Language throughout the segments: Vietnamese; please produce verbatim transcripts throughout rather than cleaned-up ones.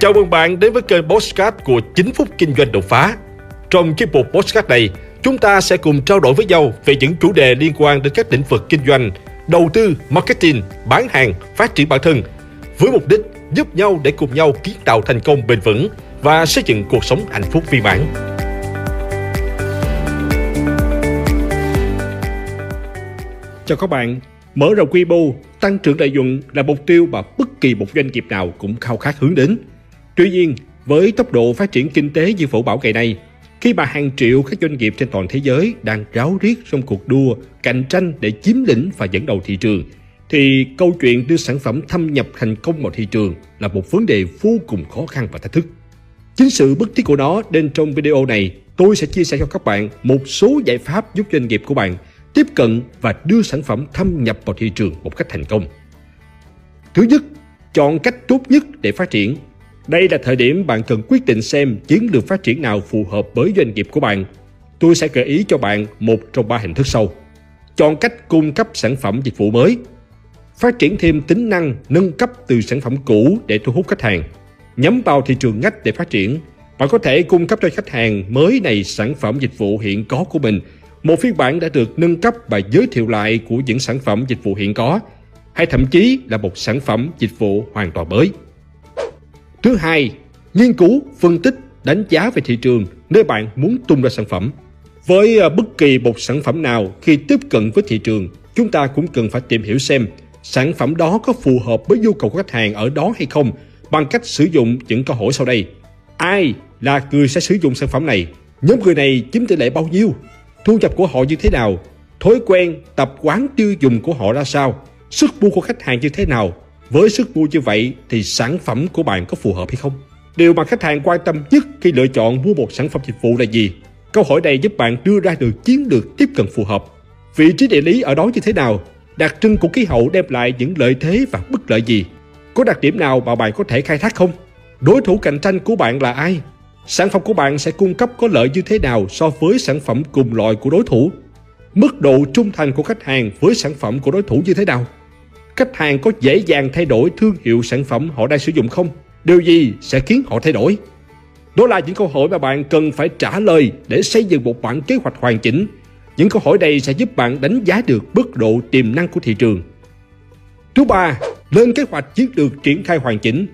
Chào mừng bạn đến với kênh podcast của Chín Phút Kinh doanh Đột Phá. Trong chiếc bộ podcast này, chúng ta sẽ cùng trao đổi với nhau về những chủ đề liên quan đến các lĩnh vực kinh doanh, đầu tư, marketing, bán hàng, phát triển bản thân, với mục đích giúp nhau để cùng nhau kiến tạo thành công bền vững và xây dựng cuộc sống hạnh phúc viên mãn. Chào các bạn, mở rộng quy mô, tăng trưởng lợi nhuận là mục tiêu mà bất kỳ một doanh nghiệp nào cũng khao khát hướng đến. Tuy nhiên, với tốc độ phát triển kinh tế như phổ bảo ngày nay, khi mà hàng triệu các doanh nghiệp trên toàn thế giới đang ráo riết trong cuộc đua cạnh tranh để chiếm lĩnh và dẫn đầu thị trường, thì câu chuyện đưa sản phẩm thâm nhập thành công vào thị trường là một vấn đề vô cùng khó khăn và thách thức. Chính sự bức thiết của nó nên trong video này, tôi sẽ chia sẻ cho các bạn một số giải pháp giúp doanh nghiệp của bạn tiếp cận và đưa sản phẩm thâm nhập vào thị trường một cách thành công. Thứ nhất, chọn cách tốt nhất để phát triển. Đây là thời điểm bạn cần quyết định xem chiến lược phát triển nào phù hợp với doanh nghiệp của bạn. Tôi sẽ gợi ý cho bạn một trong ba hình thức sau. Chọn cách cung cấp sản phẩm dịch vụ mới. Phát triển thêm tính năng nâng cấp từ sản phẩm cũ để thu hút khách hàng. Nhắm vào thị trường ngách để phát triển. Bạn có thể cung cấp cho khách hàng mới này sản phẩm dịch vụ hiện có của mình, một phiên bản đã được nâng cấp và giới thiệu lại của những sản phẩm dịch vụ hiện có, hay thậm chí là một sản phẩm dịch vụ hoàn toàn mới. Thứ hai, nghiên cứu, phân tích, đánh giá về thị trường nơi bạn muốn tung ra sản phẩm. Với bất kỳ một sản phẩm nào, khi tiếp cận với thị trường, chúng ta cũng cần phải tìm hiểu xem sản phẩm đó có phù hợp với nhu cầu của khách hàng ở đó hay không bằng cách sử dụng những câu hỏi sau đây. Ai là người sẽ sử dụng sản phẩm này? Nhóm người này chiếm tỷ lệ bao nhiêu? Thu nhập của họ như thế nào? Thói quen, tập quán tiêu dùng của họ ra sao? Sức mua của khách hàng như thế nào? Với sức mua như vậy thì sản phẩm của bạn có phù hợp hay không? Điều mà khách hàng quan tâm nhất khi lựa chọn mua một sản phẩm dịch vụ là gì? Câu hỏi này giúp bạn đưa ra được chiến lược tiếp cận phù hợp. Vị trí địa lý ở đó như thế nào? Đặc trưng của khí hậu đem lại những lợi thế và bất lợi gì? Có đặc điểm nào mà bạn có thể khai thác không? Đối thủ cạnh tranh của bạn là ai? Sản phẩm của bạn sẽ cung cấp có lợi như thế nào so với sản phẩm cùng loại của đối thủ? Mức độ trung thành của khách hàng với sản phẩm của đối thủ như thế nào? Khách hàng có dễ dàng thay đổi thương hiệu sản phẩm họ đang sử dụng không? Điều gì sẽ khiến họ thay đổi? Đó là những câu hỏi mà bạn cần phải trả lời để xây dựng một bản kế hoạch hoàn chỉnh. Những câu hỏi này sẽ giúp bạn đánh giá được mức độ tiềm năng của thị trường. Thứ ba, lên kế hoạch chiến lược triển khai hoàn chỉnh.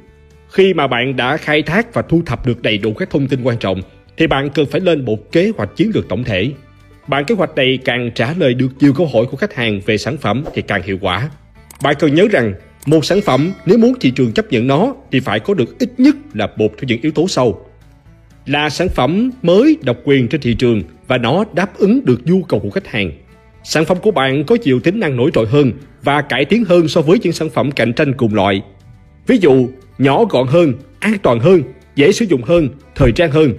Khi mà bạn đã khai thác và thu thập được đầy đủ các thông tin quan trọng, thì bạn cần phải lên một kế hoạch chiến lược tổng thể. Bản kế hoạch này càng trả lời được nhiều câu hỏi của khách hàng về sản phẩm thì càng hiệu quả. Bạn cần nhớ rằng, một sản phẩm nếu muốn thị trường chấp nhận nó thì phải có được ít nhất là một trong những yếu tố sau. Là sản phẩm mới độc quyền trên thị trường và nó đáp ứng được nhu cầu của khách hàng. Sản phẩm của bạn có nhiều tính năng nổi trội hơn và cải tiến hơn so với những sản phẩm cạnh tranh cùng loại. Ví dụ, nhỏ gọn hơn, an toàn hơn, dễ sử dụng hơn, thời trang hơn.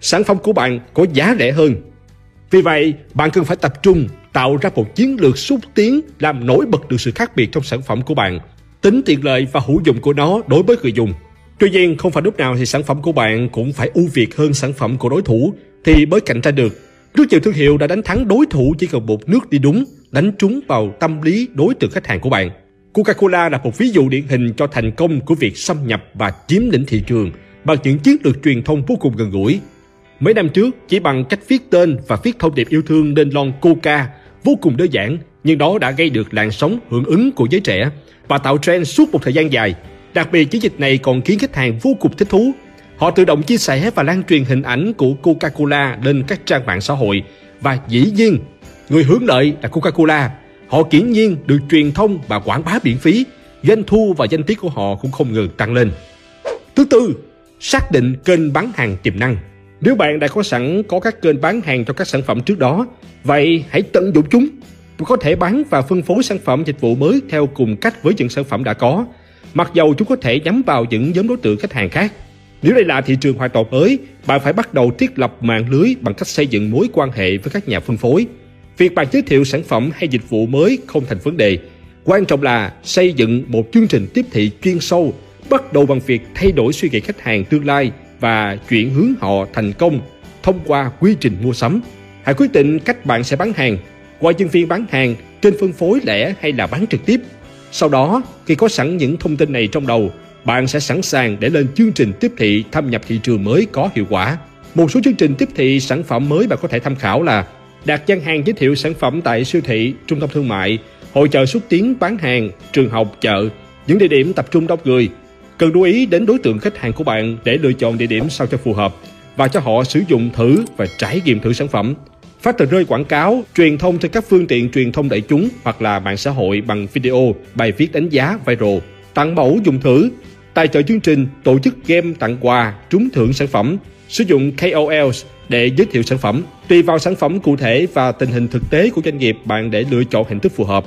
Sản phẩm của bạn có giá rẻ hơn. Vì vậy, bạn cần phải tập trung tạo ra một chiến lược xúc tiến làm nổi bật được sự khác biệt trong sản phẩm của bạn, tính tiện lợi và hữu dụng của nó đối với người dùng. Tuy nhiên, không phải lúc nào thì sản phẩm của bạn cũng phải ưu việt hơn sản phẩm của đối thủ thì mới cạnh tranh được. Rất nhiều thương hiệu đã đánh thắng đối thủ chỉ cần một nước đi đúng, đánh trúng vào tâm lý đối tượng khách hàng của bạn. Coca-Cola là một ví dụ điển hình cho thành công của việc xâm nhập và chiếm lĩnh thị trường bằng những chiến lược truyền thông vô cùng gần gũi. Mấy năm trước, chỉ bằng cách viết tên và viết thông điệp yêu thương lên lon Coca vô cùng đơn giản, nhưng đó đã gây được làn sóng hưởng ứng của giới trẻ và tạo trend suốt một thời gian dài. Đặc biệt, chiến dịch này còn khiến khách hàng vô cùng thích thú. Họ tự động chia sẻ và lan truyền hình ảnh của Coca-Cola lên các trang mạng xã hội và dĩ nhiên, người hưởng lợi là Coca-Cola. Họ hiển nhiên được truyền thông và quảng bá miễn phí, doanh thu và danh tiếng của họ cũng không ngừng tăng lên. Thứ tư, xác định kênh bán hàng tiềm năng. Nếu bạn đã có sẵn có các kênh bán hàng cho các sản phẩm trước đó, vậy hãy tận dụng chúng. Bạn có thể bán và phân phối sản phẩm dịch vụ mới theo cùng cách với những sản phẩm đã có, mặc dầu chúng có thể nhắm vào những nhóm đối tượng khách hàng khác. Nếu đây là thị trường hoàn toàn mới, bạn phải bắt đầu thiết lập mạng lưới bằng cách xây dựng mối quan hệ với các nhà phân phối. Việc bạn giới thiệu sản phẩm hay dịch vụ mới không thành vấn đề. Quan trọng là xây dựng một chương trình tiếp thị chuyên sâu, bắt đầu bằng việc thay đổi suy nghĩ khách hàng tương lai và chuyển hướng họ thành công thông qua quy trình mua sắm. Hãy quyết định cách bạn sẽ bán hàng, qua nhân viên bán hàng, kênh phân phối lẻ hay là bán trực tiếp. Sau đó, khi có sẵn những thông tin này trong đầu, bạn sẽ sẵn sàng để lên chương trình tiếp thị thâm nhập thị trường mới có hiệu quả. Một số chương trình tiếp thị sản phẩm mới bạn có thể tham khảo là đặt gian hàng giới thiệu sản phẩm tại siêu thị, trung tâm thương mại, hội chợ xúc tiến bán hàng, trường học, chợ, những địa điểm tập trung đông người. Cần lưu ý đến đối tượng khách hàng của bạn để lựa chọn địa điểm sao cho phù hợp và cho họ sử dụng thử và trải nghiệm thử sản phẩm. Phát tờ rơi quảng cáo, truyền thông trên các phương tiện truyền thông đại chúng hoặc là mạng xã hội bằng video, bài viết đánh giá viral, tặng mẫu dùng thử, tài trợ chương trình, tổ chức game tặng quà, trúng thưởng sản phẩm, sử dụng K O Ls để giới thiệu sản phẩm. Tùy vào sản phẩm cụ thể và tình hình thực tế của doanh nghiệp bạn để lựa chọn hình thức phù hợp.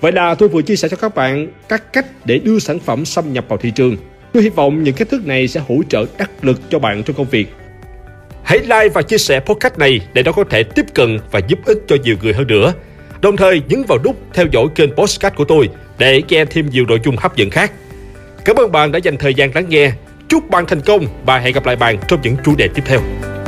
Vậy là tôi vừa chia sẻ cho các bạn các cách để đưa sản phẩm xâm nhập vào thị trường. Tôi hy vọng những cách thức này sẽ hỗ trợ đắc lực cho bạn trong công việc. Hãy like và chia sẻ podcast này để nó có thể tiếp cận và giúp ích cho nhiều người hơn nữa. Đồng thời nhấn vào nút theo dõi kênh podcast của tôi để nghe thêm nhiều nội dung hấp dẫn khác. Cảm ơn bạn đã dành thời gian lắng nghe. Chúc bạn thành công và hẹn gặp lại bạn trong những chủ đề tiếp theo.